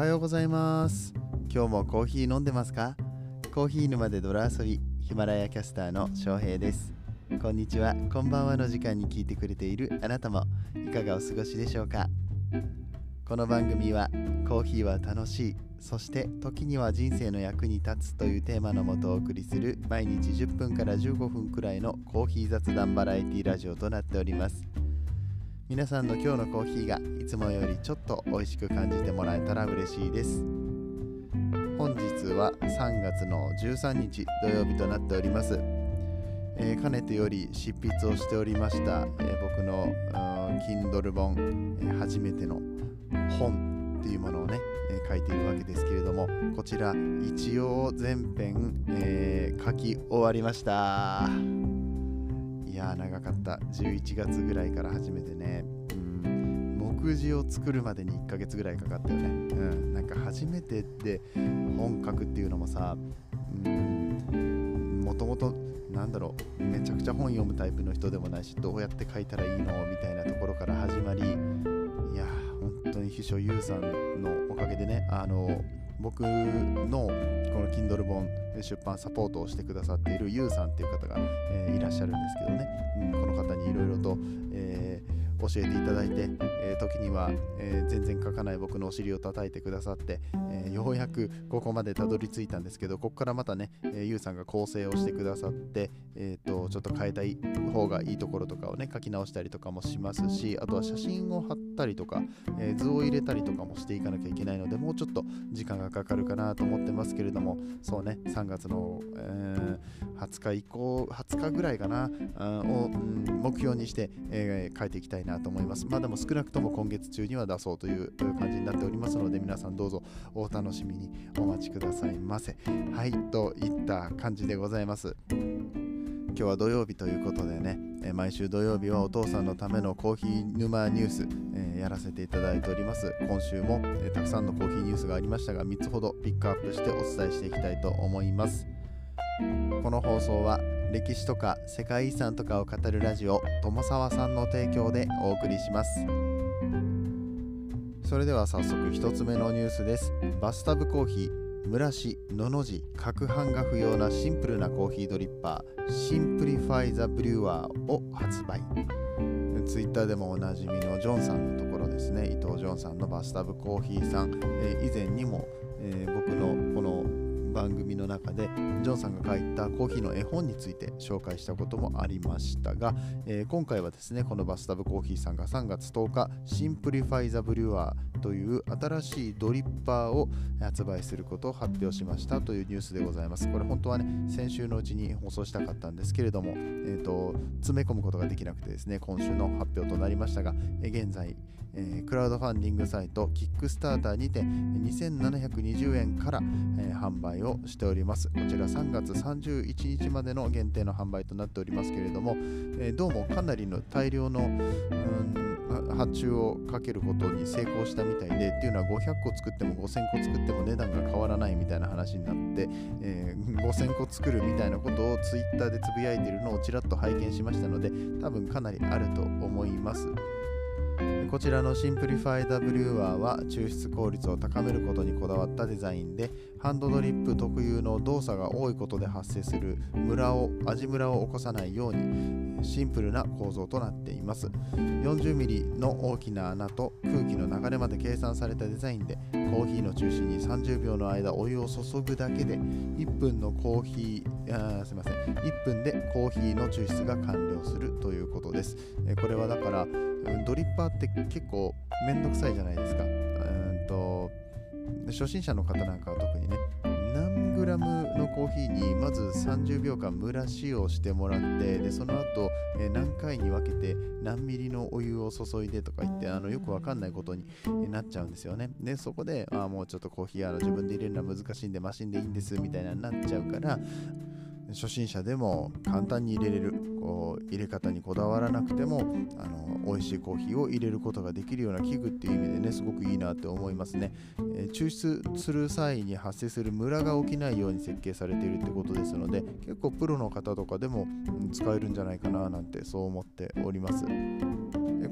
はようございます。今日もコーヒー飲んでますか？コーヒー沼で泥遊び、ヒマラヤキャスターの翔平です。こんにちは、こんばんはの時間に聞いてくれているあなたもいかがお過ごしでしょうか？この番組はコーヒーは楽しい、そして時には人生の役に立つというテーマのもとお送りする毎日10分から15分くらいのコーヒー雑談バラエティラジオとなっております。皆さんの今日のコーヒーがいつもよりちょっと美味しく感じてもらえたら嬉しいです。本日は3月の13日土曜日となっております。かねてより執筆をしておりました、僕のKindle 本、初めての本というものをね、書いているわけですけれども、こちら一応全編、書き終わりました。いや長かった。11月ぐらいから始めてね、目次を作るまでに1ヶ月ぐらいかかったよね、なんか初めてって本書くっていうのもさ、もともとなんだろう、めちゃくちゃ本読むタイプの人でもないし、どうやって書いたらいいのみたいなところから始まり、いや本当に秘書ゆうさんのおかげでね、僕のこの Kindle 本出版サポートをしてくださっているゆうさんっていう方が、いらっしゃるんですけどね、この方にいろいろと、教えていただいて、時には、全然書かない僕のお尻を叩いてくださって、ようやくここまでたどり着いたんですけど、ここからまたね、ゆうさんが構成をしてくださって、ちょっと変えたい方がいいところとかをね書き直したりとかもしますし、あとは写真を貼ったりとか、図を入れたりとかもしていかなきゃいけないので、もうちょっと時間がかかるかなと思ってますけれども、そうね、3月の、20日以降、20日ぐらいかなを目標にして、書いていきたいなと思います。まあでも少なくとも今月中には出そうという感じになっておりますので、皆さんどうぞお楽しみにお待ちくださいませ。はい、といった感じでございます。今日は土曜日ということでね、毎週土曜日はお父さんのためのコーヒー沼ニュース、やらせていただいております。今週も、たくさんのコーヒーニュースがありましたが、3つほどピックアップしてお伝えしていきたいと思います。この放送は歴史とか世界遺産とかを語るラジオ友沢さんの提供でお送りします。それでは早速1つ目のニュースです。バスタブコーヒー、蒸らし、のの字、攪拌が不要なシンプルなコーヒードリッパーシンプリファイザブリュワーを発売。ツイッターでもおなじみのジョンさんのところですね、伊藤ジョンさんのバスタブコーヒーさん、以前にも、僕のこの番組の中でジョンさんが書いたコーヒーの絵本について紹介したこともありましたが、今回はですね、このバスタブコーヒーさんが3月10日シンプリファイザブリュワーという新しいドリッパーを発売することを発表しましたというニュースでございます。これ本当はね、先週のうちに放送したかったんですけれども、詰め込むことができなくてですね、今週の発表となりましたが、現在クラウドファンディングサイトキックスターターにて2720円から、販売をしております。こちら3月31日までの限定の販売となっておりますけれども、どうもかなりの大量の発注をかけることに成功したみたいで、っていうのは500個作っても5000個作っても値段が変わらないみたいな話になって、5000個作るみたいなことをツイッターでつぶやいているのをちらっと拝見しましたので、多分かなりあると思います。こちらのシンプリファイダブリュワーは抽出効率を高めることにこだわったデザインで、ハンドドリップ特有の動作が多いことで発生する味ムラを起こさないようにシンプルな構造となっています。 40mm の大きな穴と空気の流れまで計算されたデザインで、コーヒーの中心に30秒の間お湯を注ぐだけで1分でコーヒーの抽出が完了するということです。これはだからドリッパーって結構めんどくさいじゃないですか。初心者の方なんかは特にね、何グラムのコーヒーにまず30秒間蒸らしをしてもらって、でその後何回に分けて何ミリのお湯を注いでとか言って、よくわかんないことになっちゃうんですよね。でそこでもうちょっとコーヒー自分で入れるのは難しいんでマシンでいいんですみたいなになっちゃうから、初心者でも簡単に入れれる、入れ方にこだわらなくても美味しいコーヒーを入れることができるような器具っていう意味でね、すごくいいなって思いますね。抽出する際に発生するムラが起きないように設計されているってことですので、結構プロの方とかでも使えるんじゃないかななんてそう思っております。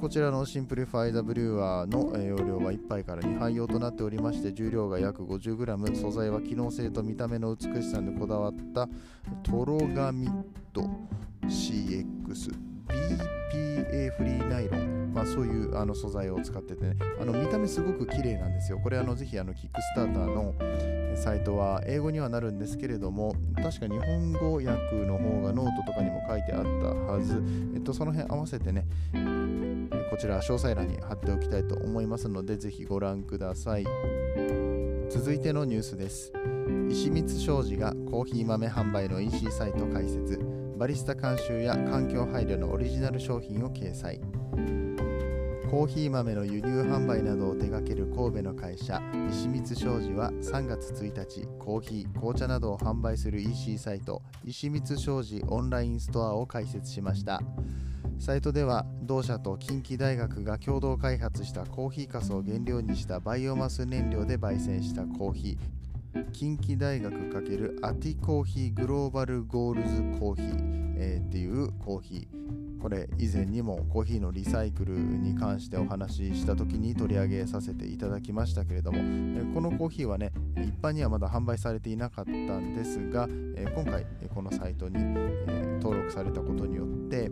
こちらのシンプリファイザブリュワーの容量は1杯から2杯用となっておりまして、重量が約 50g、 素材は機能性と見た目の美しさにこだわったトロガミッド CX BPA フリーナイロン、そういう素材を使ってて、ね、見た目すごく綺麗なんですよ。これぜひキックスターターのサイトは英語にはなるんですけれども、確か日本語訳の方がノートとかにも書いてあったはず、その辺合わせてね、こちら詳細欄に貼っておきたいと思いますので、ぜひご覧ください。続いてのニュースです。石光商事がコーヒー豆販売の EC サイト開設、バリスタ監修や環境配慮のオリジナル商品を掲載。コーヒー豆の輸入販売などを手掛ける神戸の会社石光商事は3月1日、コーヒー、紅茶などを販売する EC サイト石光商事オンラインストアを開設しました。サイトでは同社と近畿大学が共同開発したコーヒーかすを原料にしたバイオマス燃料で焙煎したコーヒー、近畿大学×アティコーヒーグローバルゴールズコーヒー、っていうコーヒー、これ以前にもコーヒーのリサイクルに関してお話しした時に取り上げさせていただきましたけれども、このコーヒーはね、一般にはまだ販売されていなかったんですが、今回このサイトに登録されたことによって、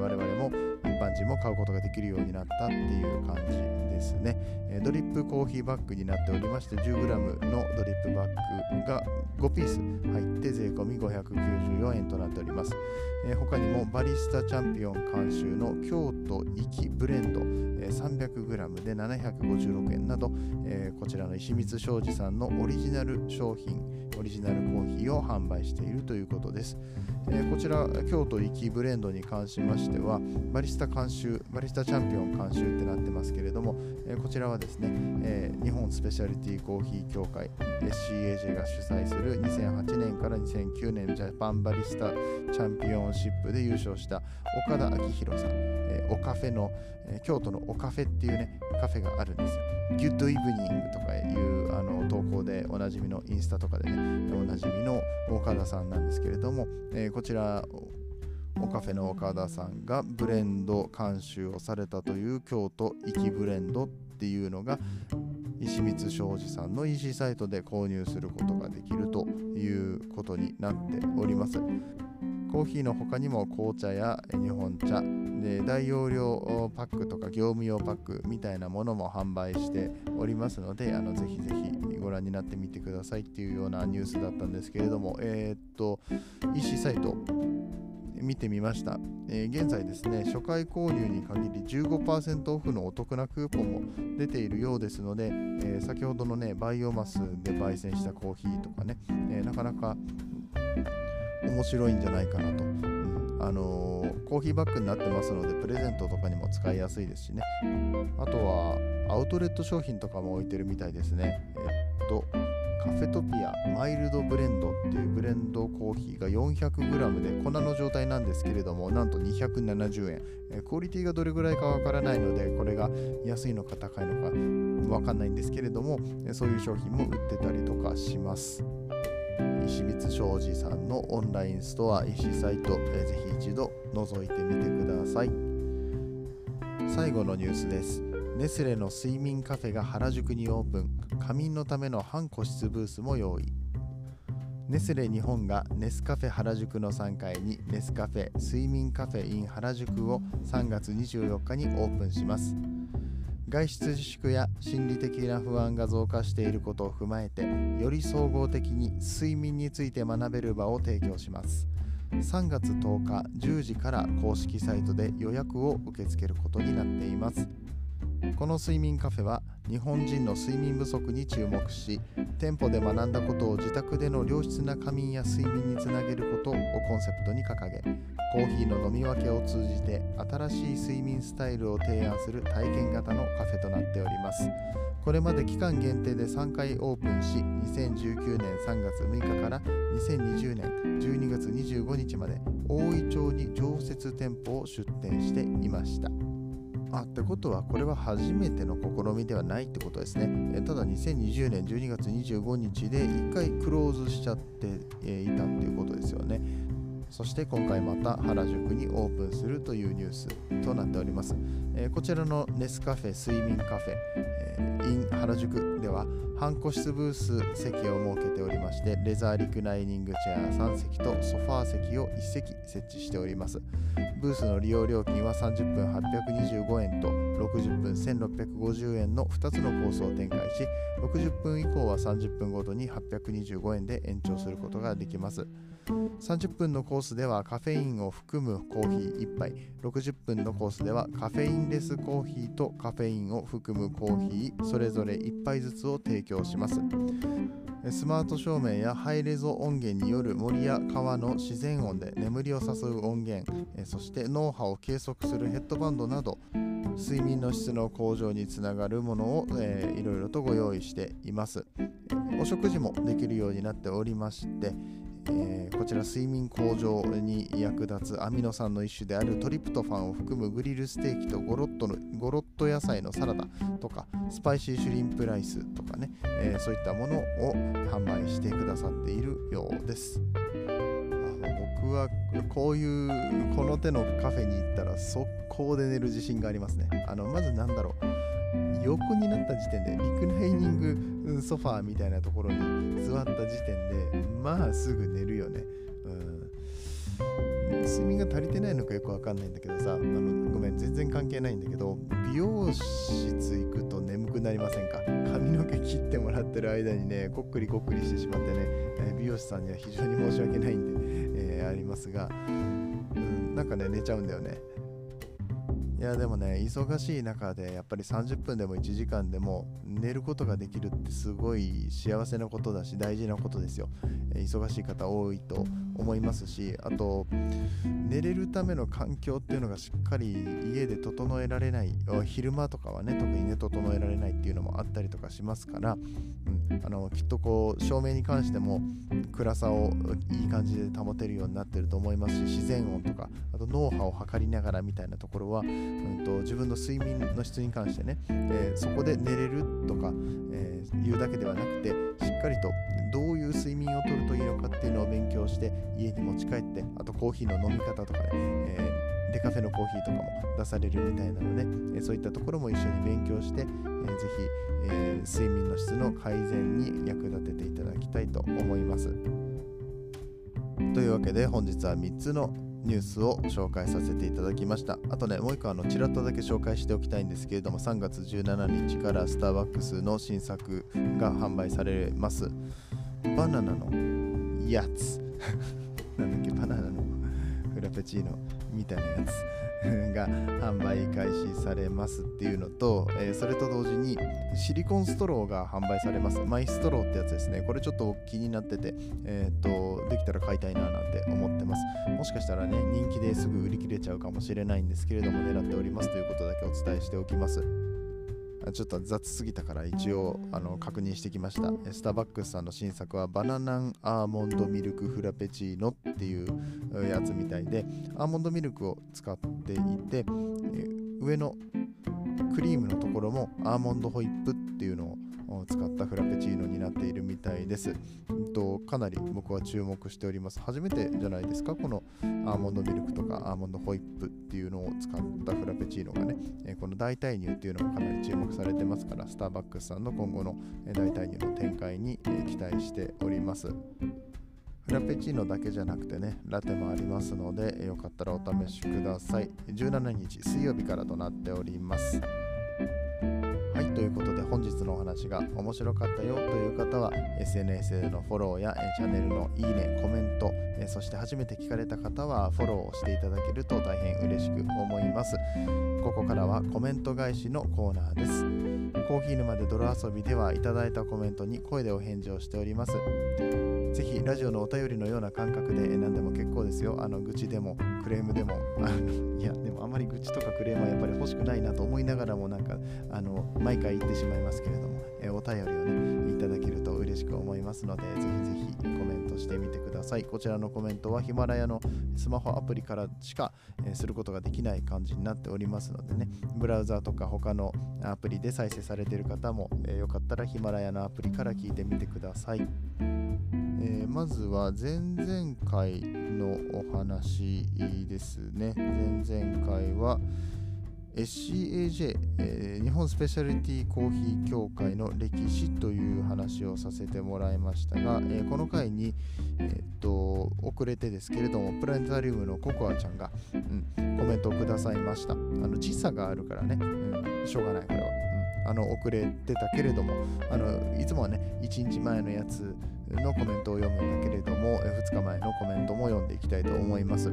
我々も一般人も買うことができるようになったっていう感じですね。ドリップコーヒーバッグになっておりまして、 10g のドリップバッグが5ピース入って税込み594円となっております。他にもバリスタチャンピオン監修の京都粋ブレンド 300g で756円など、こちらの石光商事さんのオリジナル商品、オリジナルコーヒーを販売しているということです。こちら京都粋ブレンドに関しましてはバリスタチャンピオン監修ってなってますけれども、こちらはですね、日本スペシャリティコーヒー協会 SCAJ が主催する2008年から2009年ジャパンバリスタチャンピオンシップで優勝した岡田明宏さん、おカフェの、京都のおカフェっていうねカフェがあるんですよ。ギュッドイブニングとかいう投稿でおなじみのインスタとかでねおなじみの岡田さんなんですけれども、こちらおカフェの岡田さんがブレンド監修をされたという京都粋ブレンドっていうのが石光商事さんの EC サイトで購入することができるということになっております。コーヒーの他にも紅茶や日本茶で大容量パックとか業務用パックみたいなものも販売しておりますので、ぜひぜひご覧になってみてくださいっていうようなニュースだったんですけれども、EC サイト見てみました。現在ですね、初回購入に限り 15% オフのお得なクーポンも出ているようですので、先ほどのねバイオマスで焙煎したコーヒーとかね、なかなか面白いんじゃないかなと、コーヒーバッグになってますのでプレゼントとかにも使いやすいですしね。あとはアウトレット商品とかも置いてるみたいですね。カフェトピアマイルドブレンドっていうブレンドコーヒーが 400g で粉の状態なんですけれども、なんと270円、クオリティがどれぐらいかわからないのでこれが安いのか高いのかわかんないんですけれども、そういう商品も売ってたりとかします。石光商事さんのオンラインストア EC サイト、ぜひ一度覗いてみてください。最後のニュースです。ネスレの睡眠カフェが原宿にオープン、仮眠のための半個室ブースも用意。ネスレ日本がネスカフェ原宿の3階にネスカフェ睡眠カフェ in 原宿を3月24日にオープンします。外出自粛や心理的な不安が増加していることを踏まえて、より総合的に睡眠について学べる場を提供します。3月10日10時から公式サイトで予約を受け付けることになっています。この睡眠カフェは日本人の睡眠不足に注目し、店舗で学んだことを自宅での良質な仮眠や睡眠につなげることをコンセプトに掲げ、コーヒーの飲み分けを通じて新しい睡眠スタイルを提案する体験型のカフェとなっております。これまで期間限定で3回オープンし、2019年3月6日から2020年12月25日まで大井町に常設店舗を出店していました。ってことはこれは初めての試みではないってことですね。ただ2020年12月25日で1回クローズしちゃっていたっていうことですよね。そして今回また原宿にオープンするというニュースとなっております。こちらのネスカフェ睡眠カフェ、in 原宿では半個室ブース席を設けておりまして、レザーリクライニングチェア3席とソファー席を1席設置しております。ブースの利用料金は30分825円と60分1650円の2つのコースを展開し、60分以降は30分ごとに825円で延長することができます。30分のコースではカフェインを含むコーヒー1杯、60分のコースではカフェインレスコーヒーとカフェインを含むコーヒーそれぞれ1杯ずつを提供します。スマート照明やハイレゾ音源による森や川の自然音で眠りを誘う音源、そして脳波を計測するヘッドバンドなど、睡眠の質の向上につながるものを、いろいろとご用意しています。お食事もできるようになっておりまして、こちら睡眠向上に役立つアミノ酸の一種であるトリプトファンを含むグリルステーキとゴロッと野菜のサラダとかスパイシーシュリンプライスとかね、そういったものを販売してくださっているようです。僕はこの手のカフェに行ったら速攻で寝る自信がありますね。まずなんだろう、横になった時点でリクライニングソファーみたいなところに座った時点でまあすぐ寝るよね。睡眠が足りてないのかよくわかんないんだけどさ、ごめん、全然関係ないんだけど、美容室行くと眠くなりませんか？髪の毛切ってもらってる間にね、こっくりこっくりしてしまってね、美容師さんには非常に申し訳ないんで、ありますが、なんかね寝ちゃうんだよね。いやでもね、忙しい中でやっぱり30分でも1時間でも寝ることができるってすごい幸せなことだし、大事なことですよ。忙しい方多いと思いますし、あと寝れるための環境っていうのがしっかり家で整えられない、昼間とかはね特にね整えられないっていうのもあったりとかしますから、きっとこう照明に関しても暗さをいい感じで保てるようになってると思いますし、自然音とかあと脳波を測りながらみたいなところは自分の睡眠の質に関してね、そこで寝れるとか、いうだけではなくて、しっかりとどういう睡眠をとるといいのかっていうのを勉強して家に持ち帰って、あとコーヒーの飲み方とかね、デカフェのコーヒーとかも出されるみたいなので、そういったところも一緒に勉強して、ぜひ、睡眠の質の改善に役立てていただきたいと思います。というわけで本日は3つのニュースを紹介させていただきました。あとね、もう一個ちらっとだけ紹介しておきたいんですけれども、3月17日からスターバックスの新作が販売されます。バナナのやつなんだっけ、バナナのフラペチーノみたいなやつが販売開始されますっていうのと、それと同時にシリコンストローが販売されます。マイストローってやつですね。これちょっと気になってて、できたら買いたいななんて思ってます。もしかしたらね、人気ですぐ売り切れちゃうかもしれないんですけれども、狙っておりますということだけお伝えしておきます。ちょっと雑すぎたから一応確認してきました。スターバックスさんの新作はバナナンアーモンドミルクフラペチーノっていうやつみたいで、アーモンドミルクを使っていて、上のクリームのところもアーモンドホイップっていうのを使ったフラペチーノになっているみたいです。かなり僕は注目しております。初めてじゃないですか、このアーモンドミルクとかアーモンドホイップっていうのを使ったフラペチーノがね、この代替乳っていうのもかなり注目されてますから、スターバックスさんの今後の代替乳の展開に期待しております。フラペチーノだけじゃなくてね、ラテもありますので、よかったらお試しください。17日水曜日からとなっております。はい、ということで本日のお話が面白かったよという方は SNS のフォローやチャンネルのいいね、コメント、そして初めて聞かれた方はフォローをしていただけると大変嬉しく思います。ここからはコメント返しのコーナーです。コーヒー沼で泥遊びではいただいたコメントに声でお返事をしております。ぜひラジオのお便りのような感覚で何でも結構ですよ。愚痴でもクレームでもいやでもあまり愚痴とかクレームはやっぱり欲しくないなと思いながらも、なんか毎回言ってしまいますけれども、お便りをねいただけると嬉しく思いますので、ぜひぜひコメントしてみてください。こちらのコメントはヒマラヤのスマホアプリからしか、することができない感じになっておりますのでね、ブラウザーとか他のアプリで再生されている方も、よかったらヒマラヤのアプリから聞いてみてください。まずは前々回のお話ですね。前々回は SCAJ、日本スペシャリティコーヒー協会の歴史という話をさせてもらいましたが、この回に、遅れてですけれどもプラネタリウムのココアちゃんが、コメントをくださいました。時差があるからね、しょうがないこれは。遅れてたけれども、いつもはね1日前のやつのコメントを読むんだけれども、2日前のコメントも読んでいきたいと思います。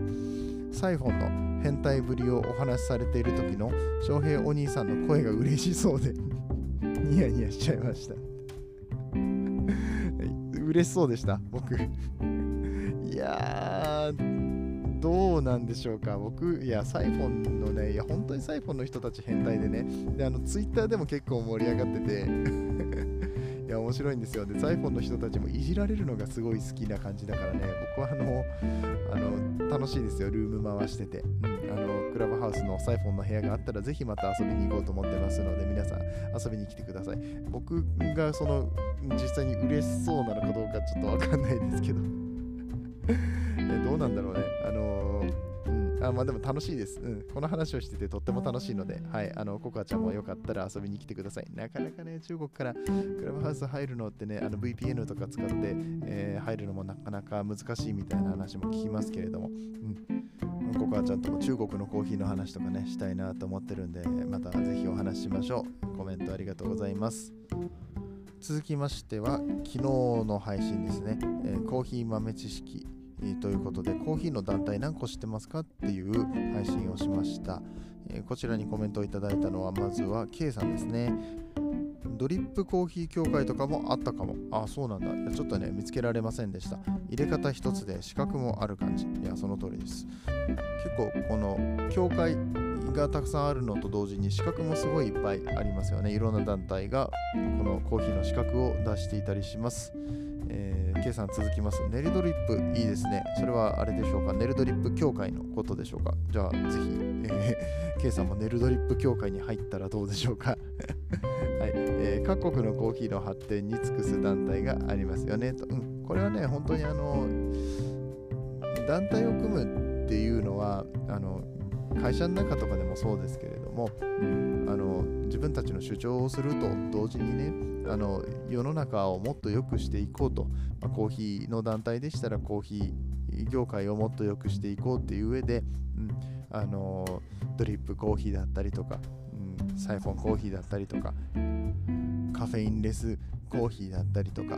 サイフォンの変態ぶりをお話しされている時の翔平お兄さんの声が嬉しそうでニヤニヤしちゃいました嬉しそうでした僕いやーどうなんでしょうか。僕いやサイフォンのね、いや本当にサイフォンの人たち変態でね、でツイッターでも結構盛り上がってていや面白いんですよ。でサイフォンの人たちもいじられるのがすごい好きな感じだからね、僕は楽しいですよ、ルーム回してて、クラブハウスのサイフォンの部屋があったらぜひまた遊びに行こうと思ってますので、皆さん遊びに来てください。僕が実際に嬉しそうなのかどうかちょっとわかんないですけどどうなんだろうね。でも楽しいです、この話をしててとっても楽しいので、はい、ココアちゃんもよかったら遊びに来てください。なかなかね、中国からクラブハウス入るのってね、VPN とか使って、入るのもなかなか難しいみたいな話も聞きますけれども、ココアちゃんとも中国のコーヒーの話とかね、したいなと思ってるんで、またぜひお話しましょう。コメントありがとうございます。続きましては、昨日の配信ですね、コーヒー豆知識ということで、コーヒーの団体何個知ってますかっていう配信をしました。こちらにコメントをいただいたのは、まずは K さんですね。ドリップコーヒー協会とかもあったかも。あ、そうなんだ。ちょっとね、見つけられませんでした。入れ方一つで資格もある感じ。いや、その通りです。結構この協会がたくさんあるのと同時に資格もすごいいっぱいありますよね。いろんな団体がこのコーヒーの資格を出していたりします。K さん続きます。ネルドリップいいですね。それはあれでしょうか、ネルドリップ協会のことでしょうか。じゃあぜひ、K さんもネルドリップ協会に入ったらどうでしょうかはい、各国のコーヒーの発展に尽くす団体がありますよねと、これはね本当に団体を組むっていうのは会社の中とかでもそうですけれども、自分たちの主張をすると同時にね、世の中をもっと良くしていこうと、コーヒーの団体でしたらコーヒー業界をもっと良くしていこうっていう上で、ドリップコーヒーだったりとか、サイフォンコーヒーだったりとか、カフェインレスコーヒーだったりとか、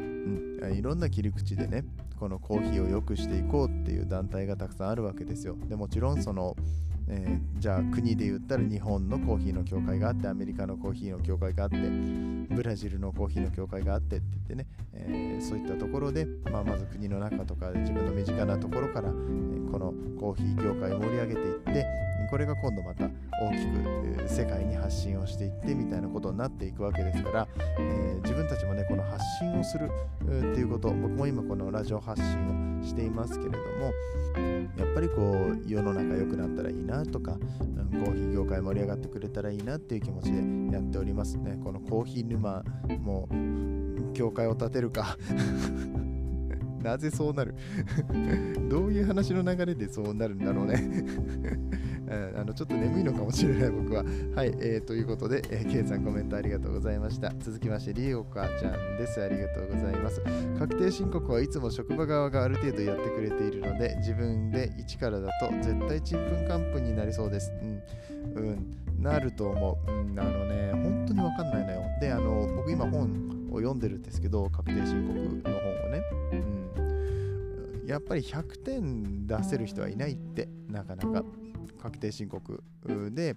いろんな切り口でね、このコーヒーを良くしていこうっていう団体がたくさんあるわけですよ。でもちろんじゃあ国で言ったら日本のコーヒーの協会があって、アメリカのコーヒーの協会があって、ブラジルのコーヒーの協会があってって言ってね、そういったところで、まず国の中とか自分の身近なところから、このコーヒー業界を盛り上げていって、これが今度また大きく世界に発信をしていってみたいなことになっていくわけですから、自分たちもねこの発信をするっていうこと、僕も今このラジオ発信をしていますけれども、やっぱり世の中良くなったらいいなとか、コーヒー業界盛り上がってくれたらいいなっていう気持ちでやっておりますね。このコーヒー沼も協会を立てるかなぜそうなるどういう話の流れでそうなるんだろうねちょっと眠いのかもしれない僕は。はい、ということで、K さんコメントありがとうございました。続きましてリオカちゃんです。ありがとうございます。確定申告はいつも職場側がある程度やってくれているので、自分で一からだと絶対ちんぷんかんぷんになりそうです。なると思う。本当に分かんないのよ。で僕今本を読んでるんですけど、確定申告の本をね、やっぱり100点出せる人はいないって、なかなか確定申告で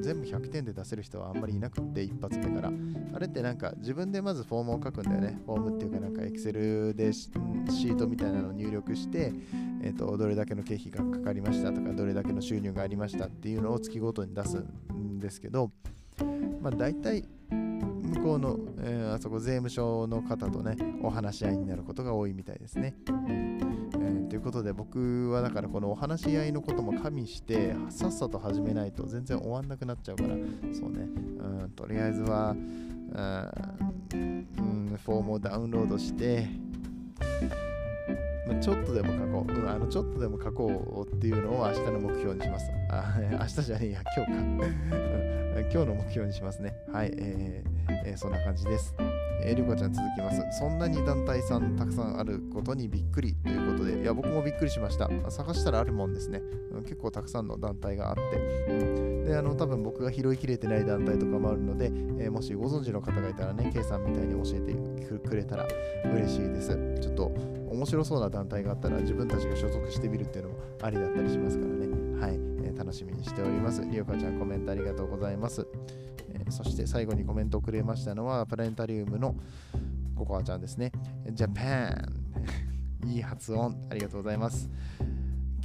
全部100点で出せる人はあんまりいなくって、一発目からあれって自分でまずフォームを書くんだよね。フォームっていうかエクセルでシートみたいなのを入力して、どれだけの経費がかかりましたとか、どれだけの収入がありましたっていうのを月ごとに出すんですけど、だいたい向こうの、あそこ税務署の方とねお話し合いになることが多いみたいですね。ということで僕はだからこのお話し合いのことも加味してさっさと始めないと全然終わんなくなっちゃうから、そうね、とりあえずはフォームをダウンロードしてちょっとでも書こう、ちょっとでも書こうっていうのを明日の目標にします。明日じゃねえや、今日か今日の目標にしますね。はい、そんな感じです。りょうかちゃん続きます。そんなに団体さんたくさんあることにびっくりということで、いや僕もびっくりしました。探したらあるもんですね。結構たくさんの団体があって、で多分僕が拾いきれてない団体とかもあるので、もしご存知の方がいたらね、K さんみたいに教えてくれたら嬉しいです。ちょっと面白そうな団体があったら自分たちが所属してみるっていうのもありだったりしますからね。はい、楽しみにしております。りょうかちゃんコメントありがとうございます。そして最後にコメントをくれましたのはプラネタリウムのココアちゃんですね。ジャパンいい発音ありがとうございます。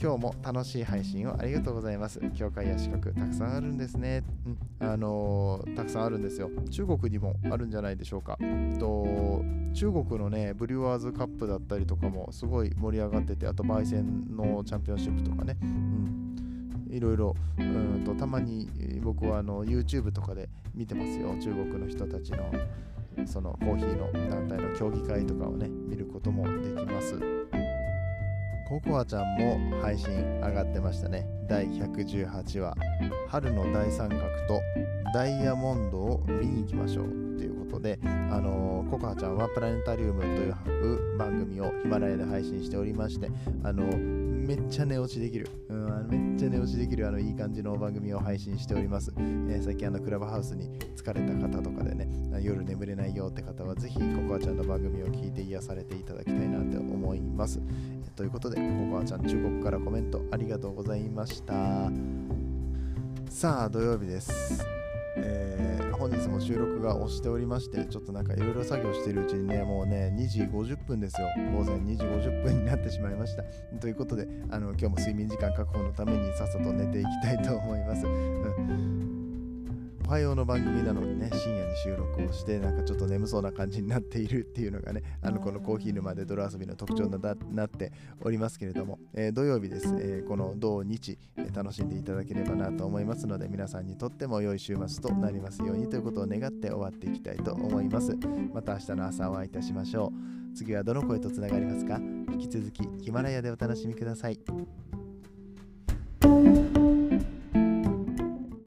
今日も楽しい配信をありがとうございます。教会や資格たくさんあるんですね、たくさんあるんですよ。中国にもあるんじゃないでしょうか。中国のねブリュワーズカップだったりとかもすごい盛り上がってて、あと焙煎のチャンピオンシップとかね、いろいろたまに僕はYouTube とかで見てますよ。中国の人たちのそのコーヒーの団体の競技会とかをね見ることもできます。ココアちゃんも配信上がってましたね。第118話春の大三角とダイヤモンドを見に行きましょうということで、ココアちゃんはプラネタリウムという番組をヒマラヤで配信しておりまして、めっちゃ寝落ちできる、めっちゃ寝落ちできるいい感じの番組を配信しております。最近クラブハウスに疲れた方とかでね、夜眠れないよって方はぜひココアちゃんの番組を聞いて癒されていただきたいなって思います。ということでココアちゃん中国からコメントありがとうございました。さあ土曜日です。本日も収録が押しておりまして、ちょっとなんかいろいろ作業しているうちにね、もうね2時50分ですよ。午前2時50分になってしまいました。ということで今日も睡眠時間確保のためにさっさと寝ていきたいと思います、おはようの番組なのにね深夜に収録をして、なんかちょっと眠そうな感じになっているっていうのがね、このコーヒー沼で泥遊びの特徴になっておりますけれども、土曜日です、この土日楽しんでいただければなと思いますので、皆さんにとっても良い週末となりますようにということを願って終わっていきたいと思います。また明日の朝お会いいたしましょう。次はどの声とつながりますか。引き続きヒマラヤでお楽しみください。